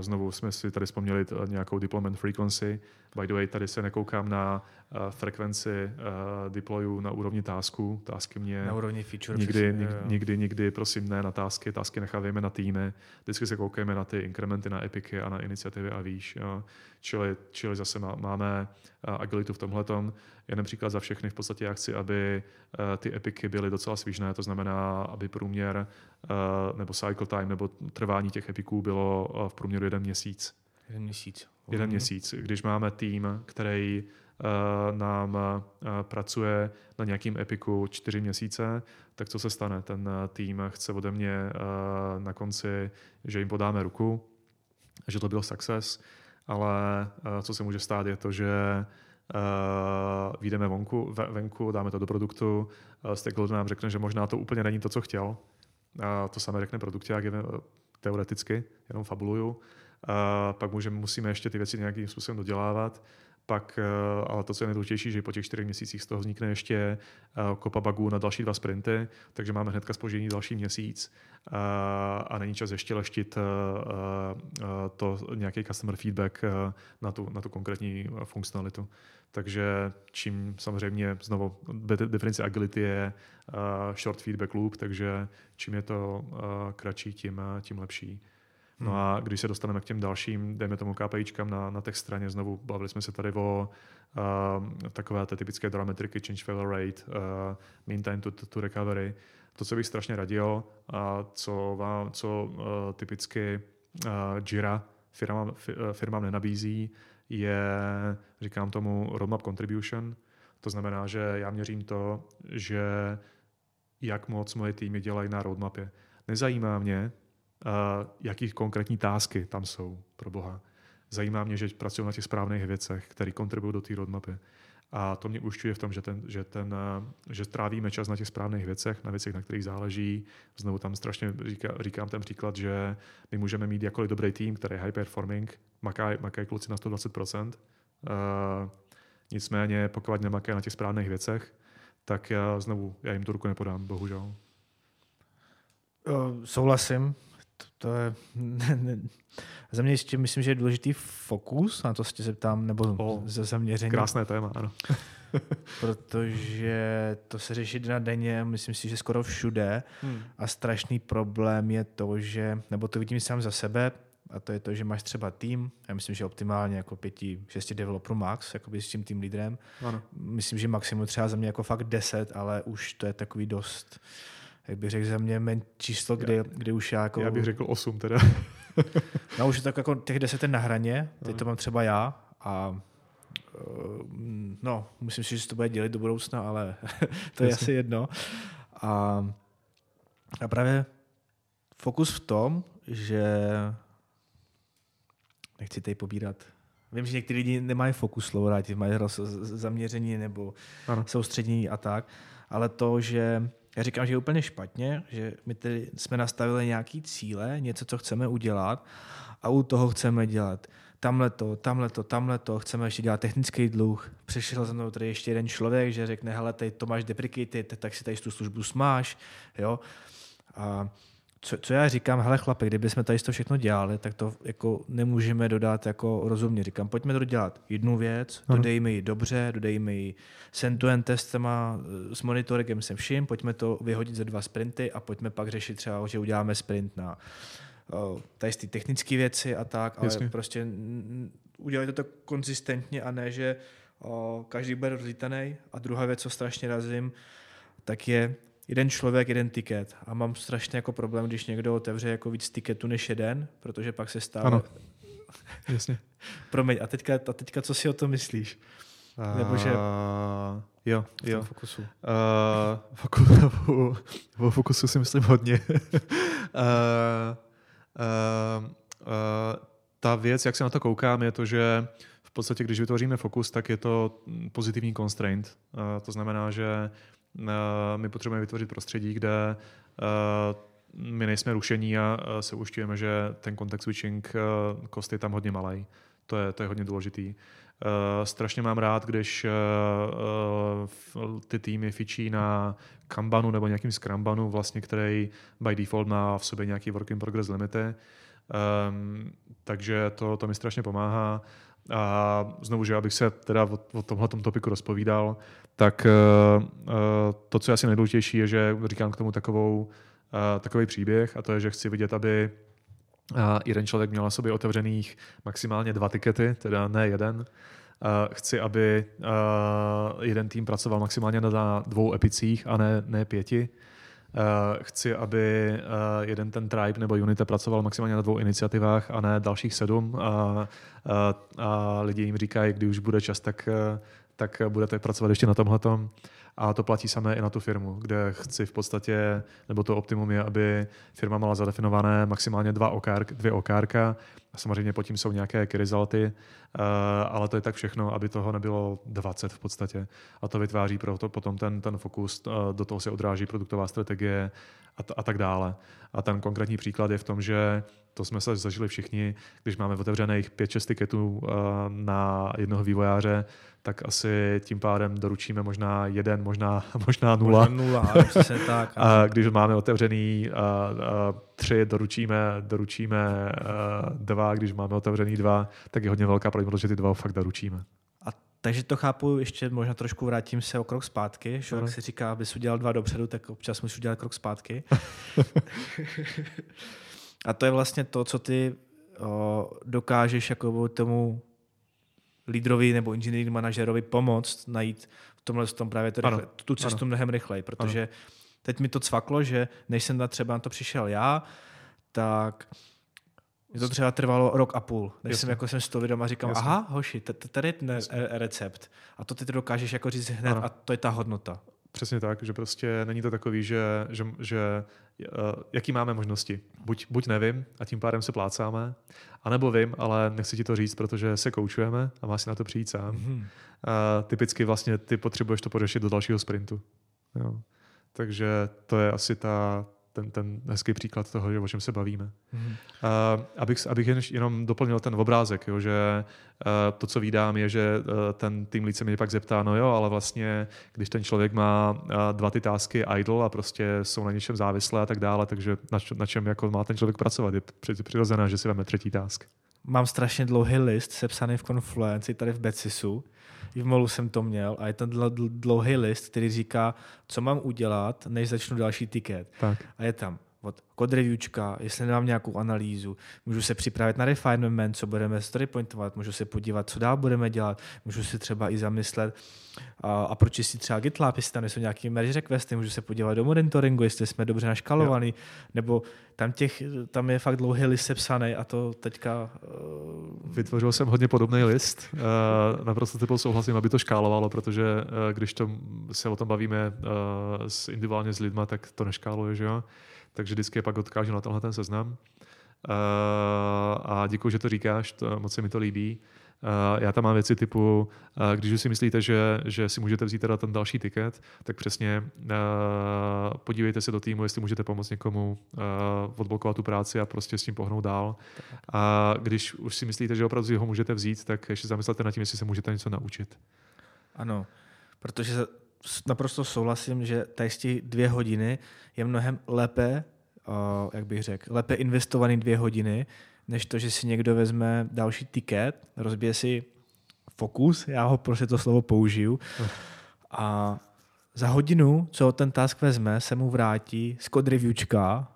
znovu jsme si tady vzpomněli nějakou deployment frequency. By the way, tady se nekoukám na frekvenci deployů na úrovni tasků. Tasky mě na úrovni feature nikdy, prosím, ne na tasky. Tasky necháváme na týmy. Vždycky se koukáme na ty inkrementy, na epiky a na iniciativy a výš. Jo. Čili zase máme agilitu v tomhletom. Jeden příklad za všechny. V podstatě já chci, aby ty epiky byly docela svižné. To znamená, aby průměr nebo cycle time nebo trvání těch epiků bylo v průměru 1 měsíc. 1 měsíc. 1 měsíc. Když máme tým, který nám pracuje na nějakým epiku 4 měsíce, tak co se stane? Ten tým chce ode mě na konci, že jim podáme ruku, že to byl success, ale co se může stát je to, že vyjdeme venku, dáme to do produktu, stakeholder nám řekne, že možná to úplně není to, co chtěl. To samé řekne produkták, teoreticky, jenom fabuluju. Pak musíme ještě ty věci nějakým způsobem dodělávat. Pak, ale to, co je nejdůležitější, že po těch 4 měsících z toho vznikne ještě kopa bugů na další 2 sprinty, takže máme hnedka zpoždění další měsíc a není čas ještě leštit to nějaký customer feedback na tu konkrétní funkcionalitu. Takže čím samozřejmě znovu definice agility je short feedback loop, takže čím je to kratší, tím lepší. No a když se dostaneme k těm dalším, dejme tomu KPIčkám na tech straně, znovu bavili jsme se tady o takové té typické parametriky, change failure rate, mean time to recovery. To, co bych strašně radil, a co typicky Jira firmám nenabízí, je, říkám tomu, roadmap contribution. To znamená, že já měřím to, že jak moc moje týmy dělají na roadmapě. Nezajímá mě, jaký konkrétní tásky tam jsou, pro boha. Zajímá mě, že pracuju na těch správných věcech, které kontribují do té roadmapy. A to mě ušťuje v tom, že trávíme čas na těch správných věcech, na věcech, na kterých záleží. Znovu tam strašně říkám ten příklad, že my můžeme mít jakoliv dobrý tým, který je high performing, makají kluci na 120%. Nicméně, pokud nemakají na těch správných věcech, tak já jim tu ruku nepodám, bohužel. Souhlasím. To je... Za mě ještě myslím, že je důležitý fokus, na to se tě zeptám, nebo zaměření. Krásné téma, ano. Protože to se řeší den a denně, myslím si, že skoro všude. A strašný problém je to, že, nebo to vidím sám za sebe, a to je to, že máš třeba tým, já myslím, že optimálně jako 5-6 developerů max, jakoby s tím tým lídrem. Ano. Myslím, že maximum třeba za mě jako fakt 10, ale už to je takový dost... Jak bych řekl za mě číslo, kde už já jako... Já bych řekl 8 teda. No už je tak jako těch 10 na hraně, teď to mám třeba já a no, myslím si, že se to bude dělit do budoucna, ale to je asi jedno. A právě fokus v tom, že nechci tady pobírat. Vím, že některý lidi nemají fokus slovo rádi, mají zaměření nebo soustředění a tak, ale to, že já říkám, že je úplně špatně, že my tedy jsme nastavili nějaké cíle, něco, co chceme udělat a u toho chceme dělat tamhleto, chceme ještě dělat technický dluh. Přišel za mnou tady ještě jeden člověk, že řekne, hele, tady to máš deprecated, tak si tady tu službu smáš. Jo? A co já říkám, hele chlapi, kdybychom tady to všechno dělali, tak to jako nemůžeme dodat jako rozumně. Říkám, pojďme to dělat jednu věc, dodejme ji dobře, dodejme ji s end-to-end testama, s monitorem se vším, pojďme to vyhodit za 2 sprinty a pojďme pak řešit třeba, že uděláme sprint na tady ty technické věci a tak, ale jasně. Prostě udělejte to konzistentně a ne, že každý bude rozlítaný. A druhá věc, co strašně razím, tak je jeden člověk, jeden tiket. A mám strašně jako problém, když někdo otevře jako víc tiketů než jeden, protože pak se stává... Ano, jasně. Promiň, a teďka co si o tom myslíš? Nebo že... Jo. Fokusu. O fokusu si myslím hodně. Ta věc, jak se na to koukám, je to, že v podstatě, když vytvoříme fokus, tak je to pozitivní constraint. To znamená, že my potřebujeme vytvořit prostředí, kde my nejsme rušení a se ujišťujeme, že ten context switching cost je tam hodně malý. To je hodně důležitý. Strašně mám rád, když ty týmy fičí na Kanbanu nebo nějakým Scrumbanu, vlastně, který by default má v sobě nějaký work in progress limity. Takže to mi strašně pomáhá. A znovu, že abych se teda o tomhletom topiku rozpovídal, tak to, co je asi nejdůležitější, je, že říkám k tomu takový příběh, a to je, že chci vidět, aby jeden člověk měl na sobě otevřených maximálně 2 tikety, teda ne jeden. Chci, aby jeden tým pracoval maximálně na 2 epicích a ne 5. Chci, aby jeden ten tribe nebo unita pracoval maximálně na 2 iniciativách a ne dalších 7 a lidi jim říkají, když už bude čas, tak tak budete pracovat ještě na tomhletom. A to platí samé i na tu firmu, kde chci v podstatě, nebo to optimum je, aby firma měla zadefinované maximálně dvě okárka. A samozřejmě potom jsou nějaké key resulty, ale to je tak všechno, aby toho nebylo 20 v podstatě. A to vytváří proto potom ten fokus, do toho se odráží produktová strategie a tak dále. A ten konkrétní příklad je v tom, že to jsme se zažili všichni, když máme otevřených 5-6 tiketů na jednoho vývojáře, tak asi tím pádem doručíme možná jeden, možná nula. Možná nula, přesně tak. A když máme otevřený 3, doručíme 2, když máme otevřený 2, tak je hodně velká pravděpodobnost, že ty 2 fakt doručíme. Takže to chápu, ještě možná trošku vrátím se o krok zpátky. Člověk si říká, abys udělal 2 dopředu, tak občas musíš udělat krok zpátky. A to je vlastně to, co ty dokážeš jako tomu lídrovi nebo engineering manažerovi pomoct najít v tomhle tom právě to rychle, tu cestu mnohem rychleji, protože teď mi to cvaklo, že než jsem třeba na to přišel já, tak to třeba trvalo 1.5 roku, než jsem si to vědom a říkám, aha, hoši, tady je ten recept a to ty dokážeš jako říct hned a to je ta hodnota. Přesně tak, že prostě není to takový, že jaký máme možnosti. Buď nevím a tím pádem se plácáme, anebo vím, ale nechci ti to říct, protože se koučujeme a má si na to přijít sám. Mm-hmm. Typicky vlastně ty potřebuješ to pořešit do dalšího sprintu. Jo. Takže to je asi ten hezký příklad toho, o čem se bavíme. Mm-hmm. Abych jenom doplnil ten obrázek, jo, že to, co vídám, je, že ten tým lead se mě pak zeptá, no jo, ale vlastně, když ten člověk má 2 ty tásky idle a prostě jsou na něčem závislé a tak dále, takže na čem jako má ten člověk pracovat? Je přirozené, že si veme 3. task. Mám strašně dlouhý list sepsaný v Confluence, tady v Betsisu. I v Molu jsem to měl a je ten dlouhý list, který říká, co mám udělat, než začnu další ticket. Tak. A je tam od code reviewčka, jestli nemám nějakou analýzu, můžu se připravit na refinement, co budeme storypointovat, můžu se podívat, co dál budeme dělat, můžu si třeba i zamyslet a pročistit třeba GitLab, jestli tam jsou nějaké merge requesty, můžu se podívat do monitoringu, jestli jsme dobře naškalovaný, jo. Nebo tam je fakt dlouhý list sepsaný a to teďka... Vytvořil jsem hodně podobný list. Naprosto typu souhlasím, aby to škálovalo, protože když se o tom bavíme individuálně s lidma, tak to neškáluje, že jo? Takže vždycky je pak odkážu na tenhle ten seznam. A děkuji, že to říkáš, moc se mi to líbí. Já tam mám věci typu, když si myslíte, že si můžete vzít teda ten další ticket, tak přesně podívejte se do týmu, jestli můžete pomoct někomu odblokovat tu práci a prostě s tím pohnout dál. A když už si myslíte, že opravdu ho můžete vzít, tak ještě zamyslete nad tím, jestli se můžete něco naučit. Ano, protože naprosto souhlasím, že tady z těch 2 hodiny je mnohem lépe, jak bych řekl, lépe investovaný 2 hodiny, než to, že si někdo vezme další tiket, rozbije si fokus, já ho prostě to slovo použiju, a za hodinu, co ten task vezme, se mu vrátí z code reviewčka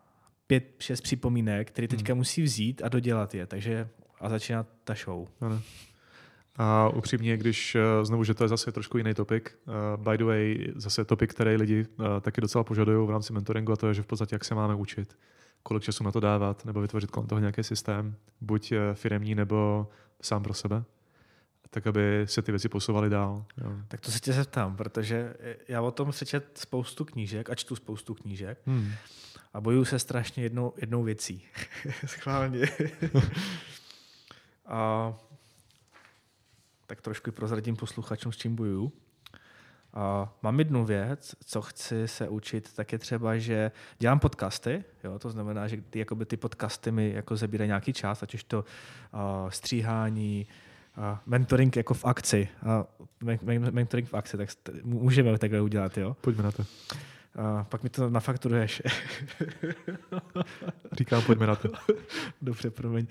5-6 připomínek, které teďka musí vzít a dodělat je. Takže a začíná ta show. Ano. A upřímně, když znovu, že to je zase trošku jiný topik, by the way, zase topik, který lidi taky docela požadují v rámci mentoringu, a to je, že v podstatě jak se máme učit, kolik času na to dávat, nebo vytvořit kolem toho nějaký systém, buď firemní, nebo sám pro sebe, tak aby se ty věci posouvaly dál. Jo. Tak to se tě zeptám, protože já o tom přečet spoustu knížek a čtu spoustu knížek a bojuju se strašně jednou věcí. Schválně. A tak trošku prozradím posluchačům, s čím bojuju. Mám jednu věc, co chci se učit, tak je třeba, že dělám podcasty, jo, to znamená, že ty podcasty mi jako zabírají nějaký čas, ať už to stříhání, mentoring jako v akci. Mentoring v akci, tak můžeme takhle udělat, jo? Pojďme na to. Pak mi to nafakturuješ. Říkám, pojďme na to. Dobře, promiň.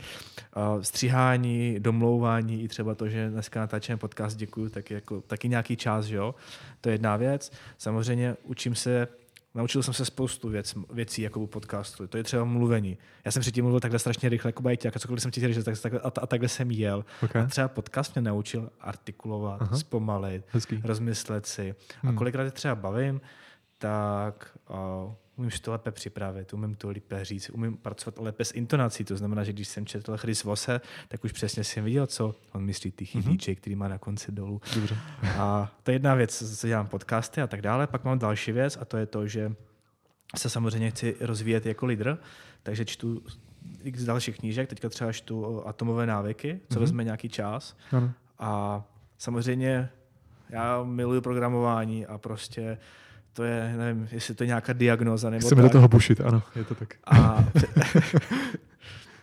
Stříhání, domlouvání i třeba to, že dneska natáčíme podcast, děkuju, taky nějaký čas, jo? To je jedna věc. Samozřejmě naučil jsem se spoustu věcí jako u podcastu. To je třeba mluvení. Já jsem předtím mluvil takhle strašně rychle, jako bajťák, a cokoliv jsem chtěl říct, a takhle jsem jel. Okay. A třeba podcast mě naučil artikulovat, zpomalit, hezký, rozmyslet si. A kolikrát třeba bavím, tak Umím štovat připravit, umím to lépe říct, umím pracovat lépe s intonací. To znamená, že když jsem četl Chris Vose, tak už přesně jsem viděl, co on myslí, ty chybíček, který má na konci dolů. Dobře. A to je jedna věc, co dělám podcasty a tak dále. Pak mám další věc a to je to, že se samozřejmě chci rozvíjet jako lídr, takže čtu z dalších knížek, teďka třeba čtu Atomové návyky, co vezme nějaký čas. Ano. A samozřejmě já miluju programování a prostě to je, nevím, jestli to je nějaká diagnóza nebo chceme tak. Do toho bušit, ano, je to tak. A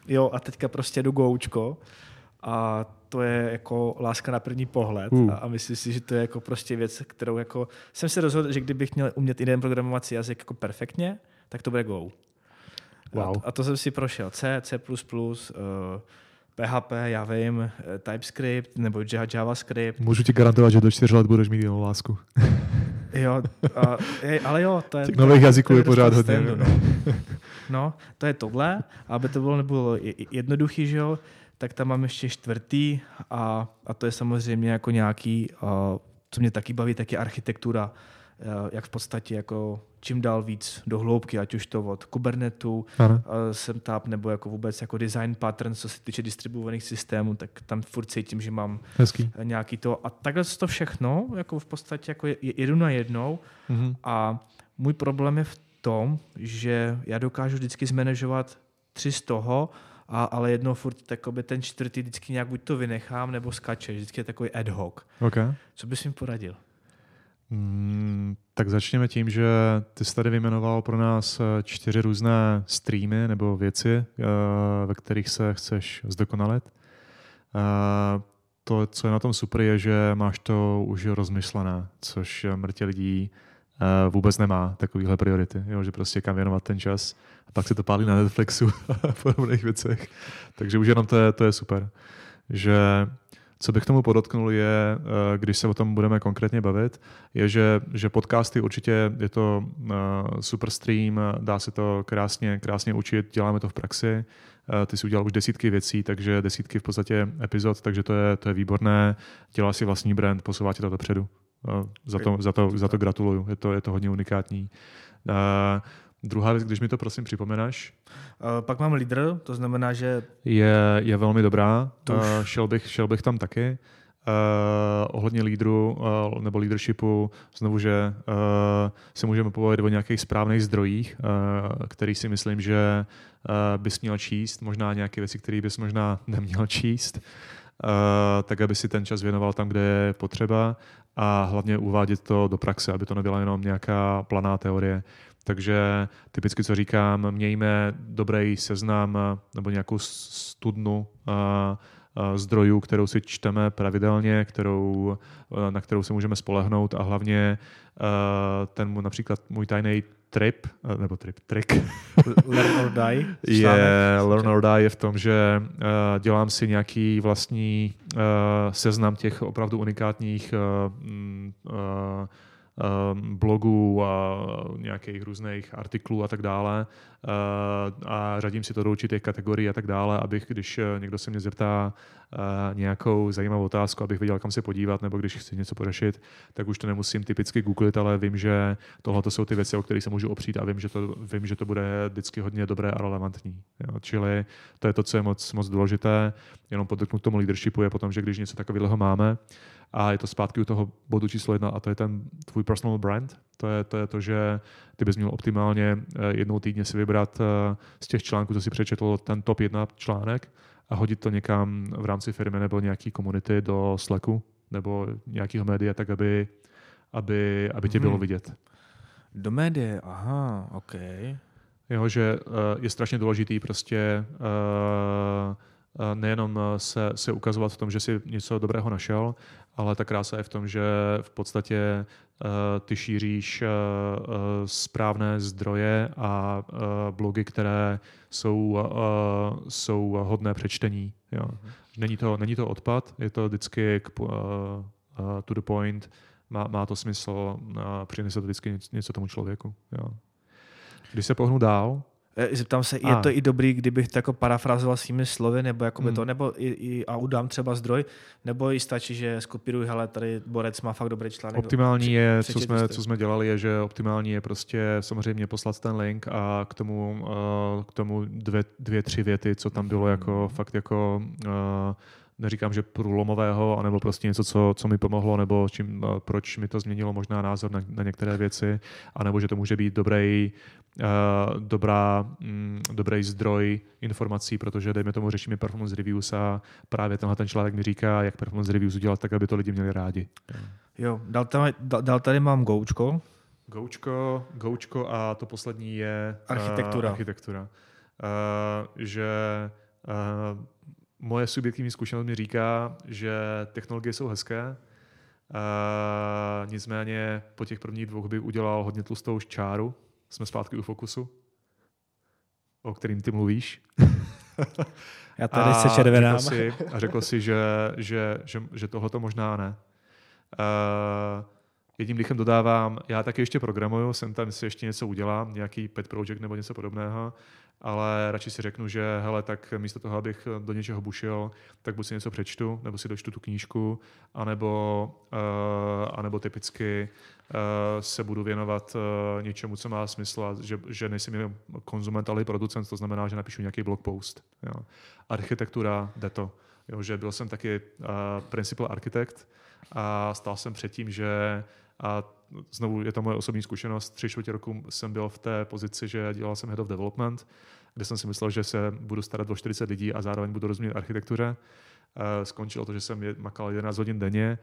jo, a teďka prostě jdu goučko a to je jako láska na první pohled a myslím si, že to je jako prostě věc, kterou jako jsem se rozhodl, že kdybych měl umět jeden programovací jazyk jako perfektně, tak to bude Go. Wow. A to jsem si prošel C, C++, PHP, já vím, TypeScript nebo JavaScript. Můžu ti garantovat, že do 4 let budeš mít jinou lásku. Jo, ale jo, to je... Těch nových jazyků je pořád hodně. No, to je tohle. Aby to bylo nebylo jednoduchý, že jo, tak tam mám ještě 4. A to je samozřejmě jako nějaký, co mě taky baví, tak je architektura. Jak v podstatě jako čím dál víc do hloubky, ať už to od Kubernetu, setup, nebo jako vůbec jako design pattern, co se týče distribuovaných systémů, tak tam furt cítím, že mám hezký nějaký to. A takhle to všechno, jako v podstatě jako jedu na jednou. Mm-hmm. A můj problém je v tom, že já dokážu vždycky zmanažovat 3 z toho, ale jednou furt takoby ten 4. vždycky nějak buď to vynechám, nebo skače. Vždycky je takový ad hoc. Okay. Co bys mi poradil? Tak začněme tím, že ty jsi tady vyjmenoval pro nás 4 různé streamy nebo věci, ve kterých se chceš zdokonalit. To, co je na tom super, je, že máš to už rozmyšlené, což mrtě lidí vůbec nemá takovýhle priority. Jo, že prostě kam věnovat ten čas a pak se to pálí na Netflixu a podobných věcech. Takže už jenom to je super. Že... Co bych k tomu podotknul je, když se o tom budeme konkrétně bavit, je, že podcasty určitě je to super stream, dá se to krásně učit, děláme to v praxi. Ty jsi udělal už desítky věcí, takže desítky v podstatě epizod, takže to je výborné. Dělá si vlastní brand, posouvá tě to dopředu. Za to gratuluju, je to hodně unikátní. Druhá věc, když mi to prosím připomenáš. Pak mám lídr, to znamená, že... Je velmi dobrá, šel bych tam taky. Ohledně lídru nebo leadershipu, znovu, že si můžeme povědět o nějakých správných zdrojích, který si myslím, že bys měl číst, možná nějaké věci, které bys možná neměl číst, tak aby si ten čas věnoval tam, kde je potřeba a hlavně uvádět to do praxe, aby to nebyla jenom nějaká planá teorie. Takže typicky, co říkám, mějme dobrý seznam nebo nějakou studnu zdrojů, kterou si čteme pravidelně, na kterou se můžeme spolehnout a hlavně ten například můj tajný trik Learn or die je v tom, že dělám si nějaký vlastní seznam těch opravdu unikátních blogů a nějakých různých artiklů a tak dále a řadím si to do určitých kategorií a tak dále, abych, když někdo se mě zeptá nějakou zajímavou otázku, abych věděl, kam se podívat, nebo když chci něco pořešit, tak už to nemusím typicky googlit, ale vím, že tohle jsou ty věci, o kterých se můžu opřít a vím, že to bude vždycky hodně dobré a relevantní. Jo? Čili to je to, co je moc, moc důležité. Jenom podotknout tomu leadershipu je potom, že když něco takového máme, a je to zpátky u toho bodu číslo 1 a to je ten tvůj personal brand. To je to, že ty bys měl optimálně jednou týdně si vybrat z těch článků, co si přečetl, ten top 1 článek a hodit to někam v rámci firmy nebo nějaký komunity do Slacku nebo nějakého média, tak aby tě bylo vidět. Do média, aha, ok. Jo, že je strašně důležitý prostě nejenom se ukazovat v tom, že si něco dobrého našel, ale ta krása je v tom, že v podstatě ty šíříš správné zdroje a blogy, které jsou hodné přečtení. Jo. Není to odpad, je to vždycky to the point, má to smysl, přinese to vždycky něco tomu člověku. Jo. Když se pohnu dál, Zeptám se, je to i dobrý, kdybych to jako parafrazoval svými slovy, nebo jako by to, nebo a udám třeba zdroj, nebo i stačí, že skopíruji, hele, tady Borec má fakt dobrý článek. Optimální je, co jsme dělali, je, že optimální je prostě samozřejmě poslat ten link a k tomu dvě, tři věty, co tam bylo jako fakt jako neříkám, že průlomového, anebo prostě něco, co mi pomohlo, nebo proč mi to změnilo možná názor na některé věci, anebo že to může být dobrý zdroj informací, protože dejme tomu řešíme performance reviews a právě tenhle ten článek mi říká, jak performance reviews udělat tak, aby to lidi měli rádi. Jo, dál tady mám Goučko a to poslední je architektura. Moje subjektivní zkušenost mi říká, že technologie jsou hezké, nicméně po těch prvních dvou bych udělal hodně tlustou čáru. Jsme zpátky u fokusu, o kterým ty mluvíš. Já tady se červenám. A řekl si, že tohleto možná ne. Jedním dechem dodávám, já taky ještě programuju, jsem tam si ještě něco udělám, nějaký pet project nebo něco podobného, ale radši si řeknu, že hele, tak místo toho, abych do něčeho bušil, tak buď si něco přečtu, nebo si dočtu tu knížku, anebo typicky se budu věnovat něčemu, co má smysl, a že nejsem jenom konzument, ale i producent, to znamená, že napíšu nějaký blog post. Jo. Architektura, jde to. Jo, že byl jsem taky principal architekt a stál jsem před tím, že a znovu je to moje osobní zkušenost. 3 čtvrtě roku jsem byl v té pozici, že dělal jsem head of development, kde jsem si myslel, že se budu starat o 40 lidí a zároveň budu rozumět architektuře. Skončilo to, že jsem makal 11 hodin denně,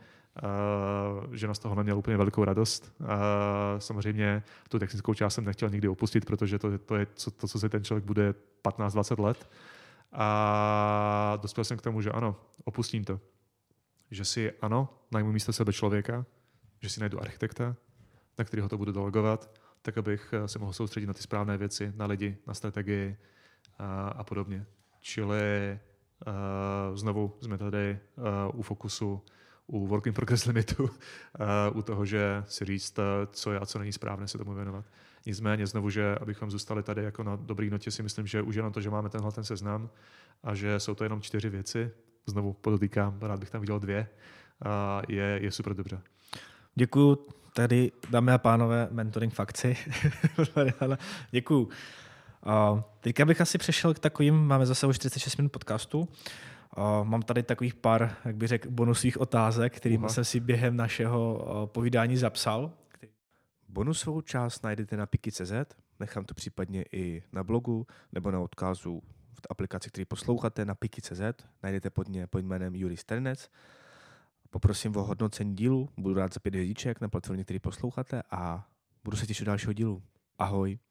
že z toho neměl úplně velkou radost. Samozřejmě tu technickou část jsem nechtěl nikdy opustit, protože to je to, co se ten člověk bude 15-20 let. A dospěl jsem k tomu, že ano, opustím to. Že si ano, najmu místo sebe člověka, že si najdu architekta, na kterého to budu delegovat, tak abych se mohl soustředit na ty správné věci, na lidi, na strategii a podobně. Čili znovu jsme tady u fokusu, u work in progress limitu, u toho, že si říct, co je a co není správné, se tomu věnovat. Nicméně znovu, že abychom zůstali tady jako na dobrý notě, si myslím, že už jenom to, že máme tenhle ten seznam a že jsou to jenom 4 věci, znovu podotýkám, rád bych tam viděl 2, je super dobře. Děkuju, tady dámy a pánové, mentoring fakci. Děkuju. Teďka bych asi přešel k takovým, máme zase už 36 minut podcastu. Mám tady takových pár, jak bych řekl, bonusových otázek, kterým jsem si během našeho povídání zapsal. Bonusovou část najdete na Piki.cz, nechám to případně i na blogu nebo na odkazu v aplikaci, který posloucháte na Piki.cz, najdete pod jménem Juris Sternec. Poprosím o hodnocení dílu, budu rád za 5 hvězdiček na platformě, který posloucháte a budu se těšit do dalšího dílu. Ahoj.